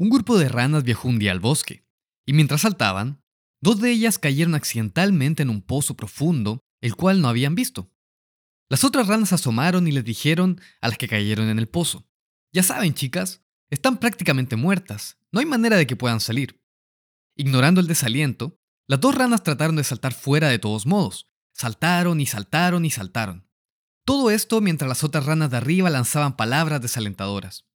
Un grupo de ranas viajó un día al bosque, y mientras saltaban, dos de ellas cayeron accidentalmente en un pozo profundo, el cual no habían visto. Las otras ranas asomaron y les dijeron a las que cayeron en el pozo: "Ya saben, chicas, están prácticamente muertas, no hay manera de que puedan salir". Ignorando el desaliento, las dos ranas trataron de saltar fuera de todos modos. Saltaron y saltaron y saltaron. Todo esto mientras las otras ranas de arriba lanzaban palabras desalentadoras.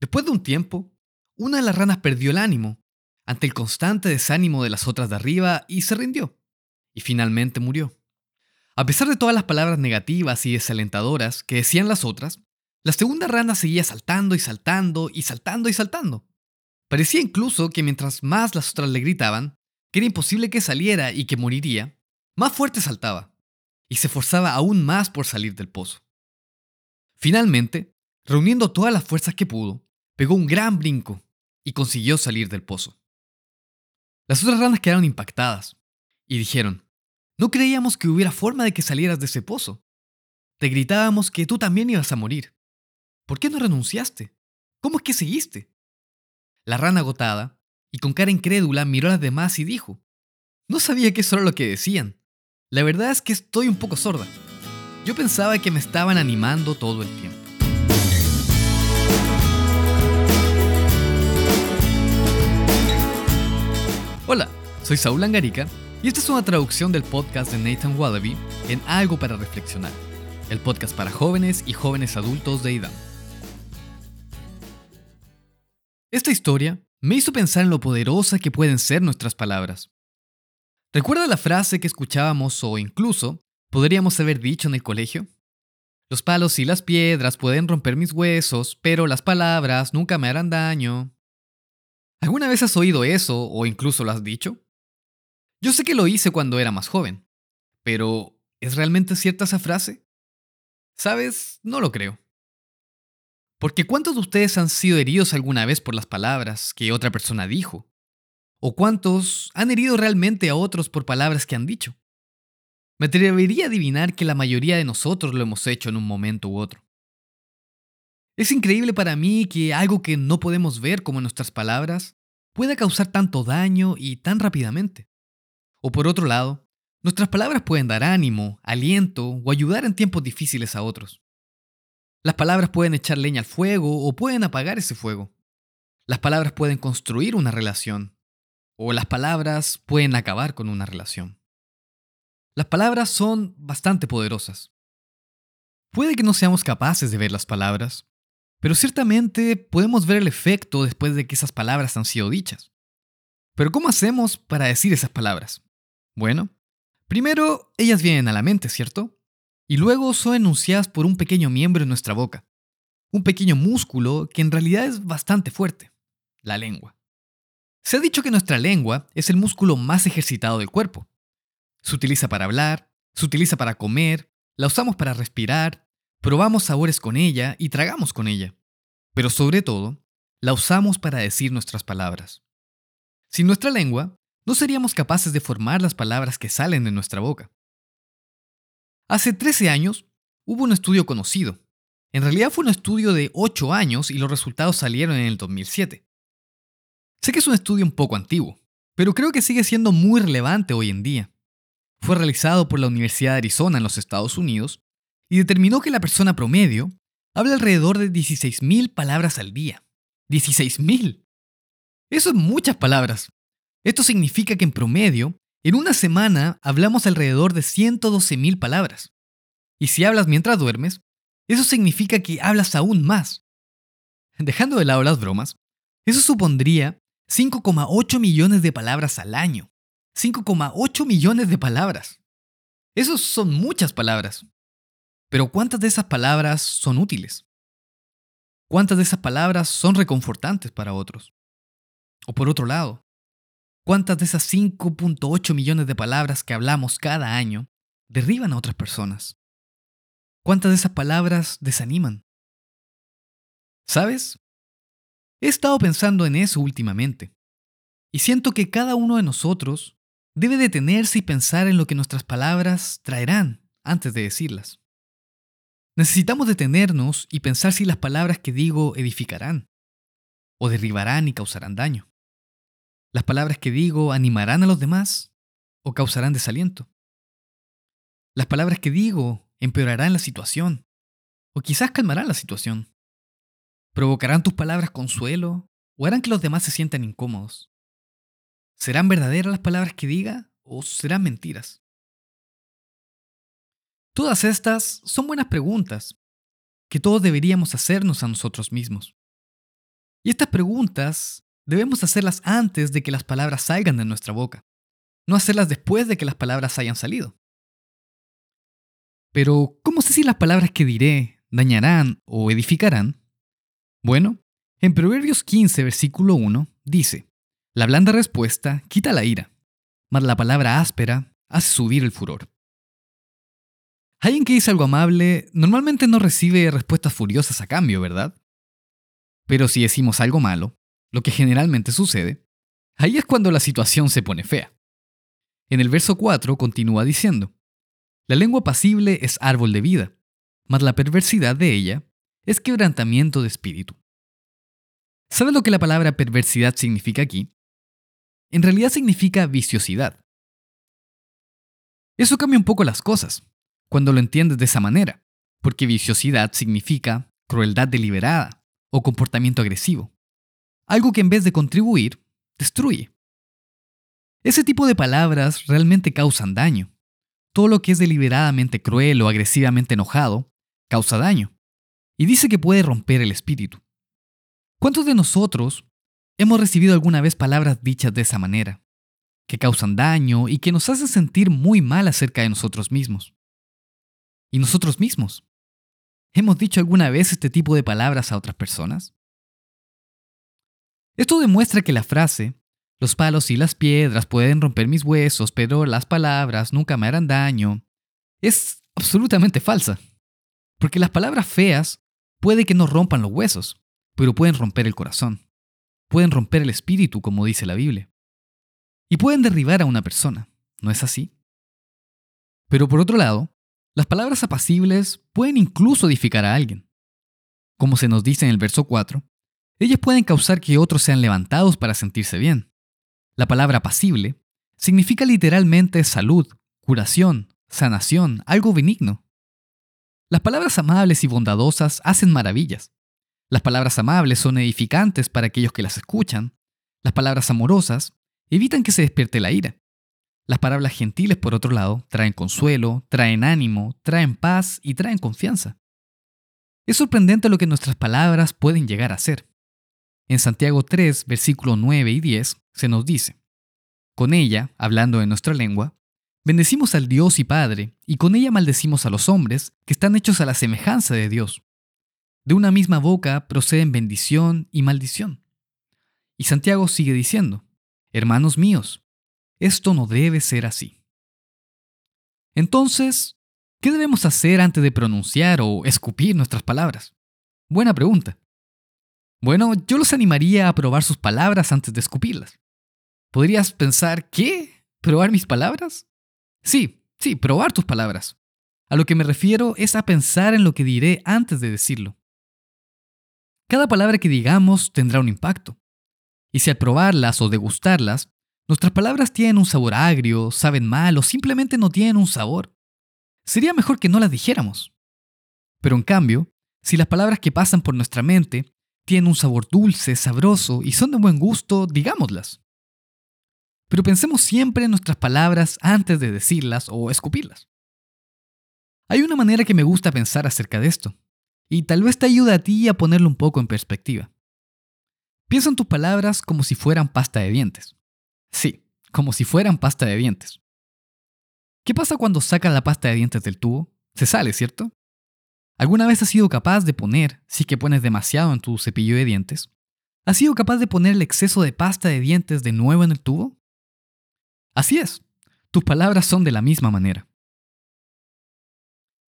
Después de un tiempo, una de las ranas perdió el ánimo ante el constante desánimo de las otras de arriba y se rindió. Y finalmente murió. A pesar de todas las palabras negativas y desalentadoras que decían las otras, la segunda rana seguía saltando y saltando y saltando y saltando. Parecía incluso que mientras más las otras le gritaban que era imposible que saliera y que moriría, más fuerte saltaba y se esforzaba aún más por salir del pozo. Finalmente, reuniendo todas las fuerzas que pudo, pegó un gran brinco y consiguió salir del pozo. Las otras ranas quedaron impactadas y dijeron: "No creíamos que hubiera forma de que salieras de ese pozo. Te gritábamos que tú también ibas a morir. ¿Por qué no renunciaste? ¿Cómo es que seguiste?". La rana, agotada y con cara incrédula, miró a las demás y dijo: "No sabía que eso era lo que decían. La verdad es que estoy un poco sorda. Yo pensaba que me estaban animando todo el tiempo". Hola, soy Saúl Angarica y esta es una traducción del podcast de Nathan Wallaby en Algo para Reflexionar, el podcast para jóvenes y jóvenes adultos de IDAM. Esta historia me hizo pensar en lo poderosas que pueden ser nuestras palabras. ¿Recuerda la frase que escuchábamos o incluso podríamos haber dicho en el colegio? Los palos y las piedras pueden romper mis huesos, pero las palabras nunca me harán daño. ¿Alguna vez has oído eso o incluso lo has dicho? Yo sé que lo hice cuando era más joven, pero ¿es realmente cierta esa frase? ¿Sabes? No lo creo. Porque ¿cuántos de ustedes han sido heridos alguna vez por las palabras que otra persona dijo? ¿O cuántos han herido realmente a otros por palabras que han dicho? Me atrevería a adivinar que la mayoría de nosotros lo hemos hecho en un momento u otro. Es increíble para mí que algo que no podemos ver como nuestras palabras pueda causar tanto daño y tan rápidamente. O por otro lado, nuestras palabras pueden dar ánimo, aliento o ayudar en tiempos difíciles a otros. Las palabras pueden echar leña al fuego o pueden apagar ese fuego. Las palabras pueden construir una relación. O las palabras pueden acabar con una relación. Las palabras son bastante poderosas. Puede que no seamos capaces de ver las palabras, pero ciertamente podemos ver el efecto después de que esas palabras han sido dichas. Pero ¿cómo hacemos para decir esas palabras? Bueno, primero ellas vienen a la mente, ¿cierto? Y luego son enunciadas por un pequeño miembro en nuestra boca, un pequeño músculo que en realidad es bastante fuerte, la lengua. Se ha dicho que nuestra lengua es el músculo más ejercitado del cuerpo. Se utiliza para hablar, se utiliza para comer, la usamos para respirar, probamos sabores con ella y tragamos con ella. Pero sobre todo, la usamos para decir nuestras palabras. Sin nuestra lengua, no seríamos capaces de formar las palabras que salen de nuestra boca. Hace 13 años hubo un estudio conocido. En realidad fue un estudio de 8 años y los resultados salieron en el 2007. Sé que es un estudio un poco antiguo, pero creo que sigue siendo muy relevante hoy en día. Fue realizado por la Universidad de Arizona en los Estados Unidos y determinó que la persona promedio habla alrededor de 16.000 palabras al día. ¡16.000! Eso es muchas palabras. Esto significa que en promedio, en una semana hablamos alrededor de 112.000 palabras. Y si hablas mientras duermes, eso significa que hablas aún más. Dejando de lado las bromas, eso supondría 5,8 millones de palabras al año. 5,8 millones de palabras. Esas son muchas palabras. Pero ¿cuántas de esas palabras son útiles? ¿Cuántas de esas palabras son reconfortantes para otros? O por otro lado, ¿cuántas de esas 5.8 millones de palabras que hablamos cada año derriban a otras personas? ¿Cuántas de esas palabras desaniman? ¿Sabes? He estado pensando en eso últimamente, y siento que cada uno de nosotros debe detenerse y pensar en lo que nuestras palabras traerán antes de decirlas. Necesitamos detenernos y pensar si las palabras que digo edificarán, o derribarán y causarán daño. Las palabras que digo animarán a los demás o causarán desaliento. Las palabras que digo empeorarán la situación o quizás calmarán la situación. Provocarán tus palabras consuelo o harán que los demás se sientan incómodos. ¿Serán verdaderas las palabras que diga o serán mentiras? Todas estas son buenas preguntas que todos deberíamos hacernos a nosotros mismos. Y estas preguntas debemos hacerlas antes de que las palabras salgan de nuestra boca, no hacerlas después de que las palabras hayan salido. Pero, ¿cómo sé si las palabras que diré dañarán o edificarán? Bueno, en Proverbios 15, versículo 1, dice: la blanda respuesta quita la ira, mas la palabra áspera hace subir el furor. Alguien que dice algo amable normalmente no recibe respuestas furiosas a cambio, ¿verdad? Pero si decimos algo malo, lo que generalmente sucede, ahí es cuando la situación se pone fea. En el verso 4 continúa diciendo: la lengua apacible es árbol de vida, mas la perversidad de ella es quebrantamiento de espíritu. ¿Sabes lo que la palabra perversidad significa aquí? En realidad significa viciosidad. Eso cambia un poco las cosas cuando lo entiendes de esa manera, porque viciosidad significa crueldad deliberada o comportamiento agresivo, algo que en vez de contribuir, destruye. Ese tipo de palabras realmente causan daño. Todo lo que es deliberadamente cruel o agresivamente enojado causa daño, y dice que puede romper el espíritu. ¿Cuántos de nosotros hemos recibido alguna vez palabras dichas de esa manera, que causan daño y que nos hacen sentir muy mal acerca de nosotros mismos? ¿Y nosotros mismos? ¿Hemos dicho alguna vez este tipo de palabras a otras personas? Esto demuestra que la frase, los palos y las piedras pueden romper mis huesos, pero las palabras nunca me harán daño, es absolutamente falsa. Porque las palabras feas puede que no rompan los huesos, pero pueden romper el corazón. Pueden romper el espíritu, como dice la Biblia. Y pueden derribar a una persona, ¿no es así? Pero por otro lado, las palabras apacibles pueden incluso edificar a alguien. Como se nos dice en el verso 4, ellas pueden causar que otros sean levantados para sentirse bien. La palabra apacible significa literalmente salud, curación, sanación, algo benigno. Las palabras amables y bondadosas hacen maravillas. Las palabras amables son edificantes para aquellos que las escuchan. Las palabras amorosas evitan que se despierte la ira. Las palabras gentiles, por otro lado, traen consuelo, traen ánimo, traen paz y traen confianza. Es sorprendente lo que nuestras palabras pueden llegar a ser. En Santiago 3, versículos 9 y 10, se nos dice: con ella, hablando de nuestra lengua, bendecimos al Dios y Padre, y con ella maldecimos a los hombres que están hechos a la semejanza de Dios. De una misma boca proceden bendición y maldición. Y Santiago sigue diciendo: hermanos míos, esto no debe ser así. Entonces, ¿qué debemos hacer antes de pronunciar o escupir nuestras palabras? Buena pregunta. Bueno, yo los animaría a probar sus palabras antes de escupirlas. ¿Podrías pensar, qué? ¿Probar mis palabras? Sí, probar tus palabras. A lo que me refiero es a pensar en lo que diré antes de decirlo. Cada palabra que digamos tendrá un impacto. Y si al probarlas o degustarlas, nuestras palabras tienen un sabor agrio, saben mal o simplemente no tienen un sabor, sería mejor que no las dijéramos. Pero en cambio, si las palabras que pasan por nuestra mente tienen un sabor dulce, sabroso y son de buen gusto, digámoslas. Pero pensemos siempre en nuestras palabras antes de decirlas o escupirlas. Hay una manera que me gusta pensar acerca de esto, y tal vez te ayude a ti a ponerlo un poco en perspectiva. Piensa en tus palabras como si fueran pasta de dientes. Sí, como si fueran pasta de dientes. ¿Qué pasa cuando sacas la pasta de dientes del tubo? Se sale, ¿cierto? ¿Alguna vez has sido capaz de poner, si es que pones demasiado en tu cepillo de dientes, has sido capaz de poner el exceso de pasta de dientes de nuevo en el tubo? Así es, tus palabras son de la misma manera.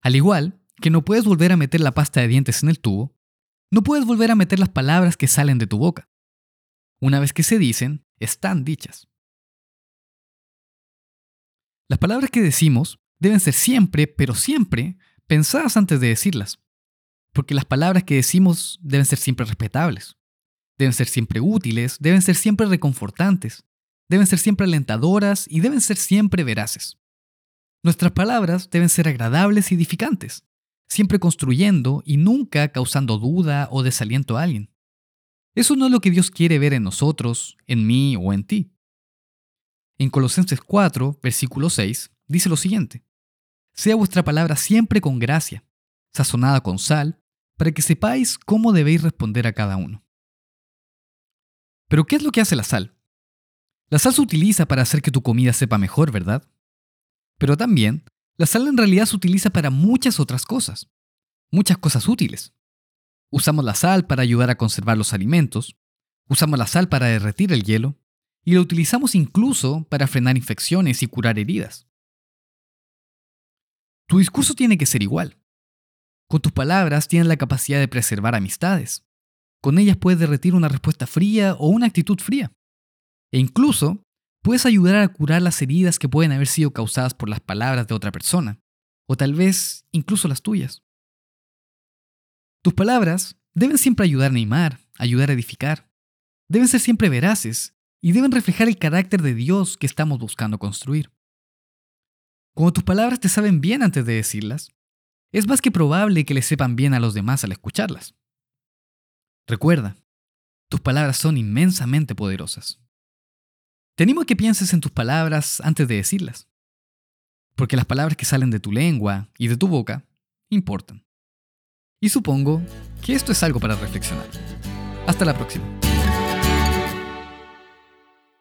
Al igual que no puedes volver a meter la pasta de dientes en el tubo, no puedes volver a meter las palabras que salen de tu boca. Una vez que se dicen, están dichas. Las palabras que decimos deben ser siempre, pero siempre, pensadas antes de decirlas, porque las palabras que decimos deben ser siempre respetables, Deben ser siempre útiles, deben ser siempre reconfortantes, deben ser siempre alentadoras y deben ser siempre veraces. Nuestras palabras deben ser agradables y edificantes, siempre construyendo y nunca causando duda o desaliento a alguien. Eso no es lo que Dios quiere ver en nosotros, en mí o en ti. En Colosenses 4, versículo 6, dice lo siguiente: sea vuestra palabra siempre con gracia, sazonada con sal, para que sepáis cómo debéis responder a cada uno. ¿Pero qué es lo que hace la sal? La sal se utiliza para hacer que tu comida sepa mejor, ¿verdad? Pero también, la sal en realidad se utiliza para muchas otras cosas. Muchas cosas útiles. Usamos la sal para ayudar a conservar los alimentos, usamos la sal para derretir el hielo, y la utilizamos incluso para frenar infecciones y curar heridas. Tu discurso tiene que ser igual. Con tus palabras tienes la capacidad de preservar amistades. Con ellas puedes derretir una respuesta fría o una actitud fría. E incluso, puedes ayudar a curar las heridas que pueden haber sido causadas por las palabras de otra persona, o tal vez incluso las tuyas. Tus palabras deben siempre ayudar a animar, ayudar a edificar. Deben ser siempre veraces y deben reflejar el carácter de Dios que estamos buscando construir. Cuando tus palabras te saben bien antes de decirlas, es más que probable que le sepan bien a los demás al escucharlas. Recuerda, tus palabras son inmensamente poderosas. Te animo a que pienses en tus palabras antes de decirlas, porque las palabras que salen de tu lengua y de tu boca importan. Y supongo que esto es algo para reflexionar. Hasta la próxima.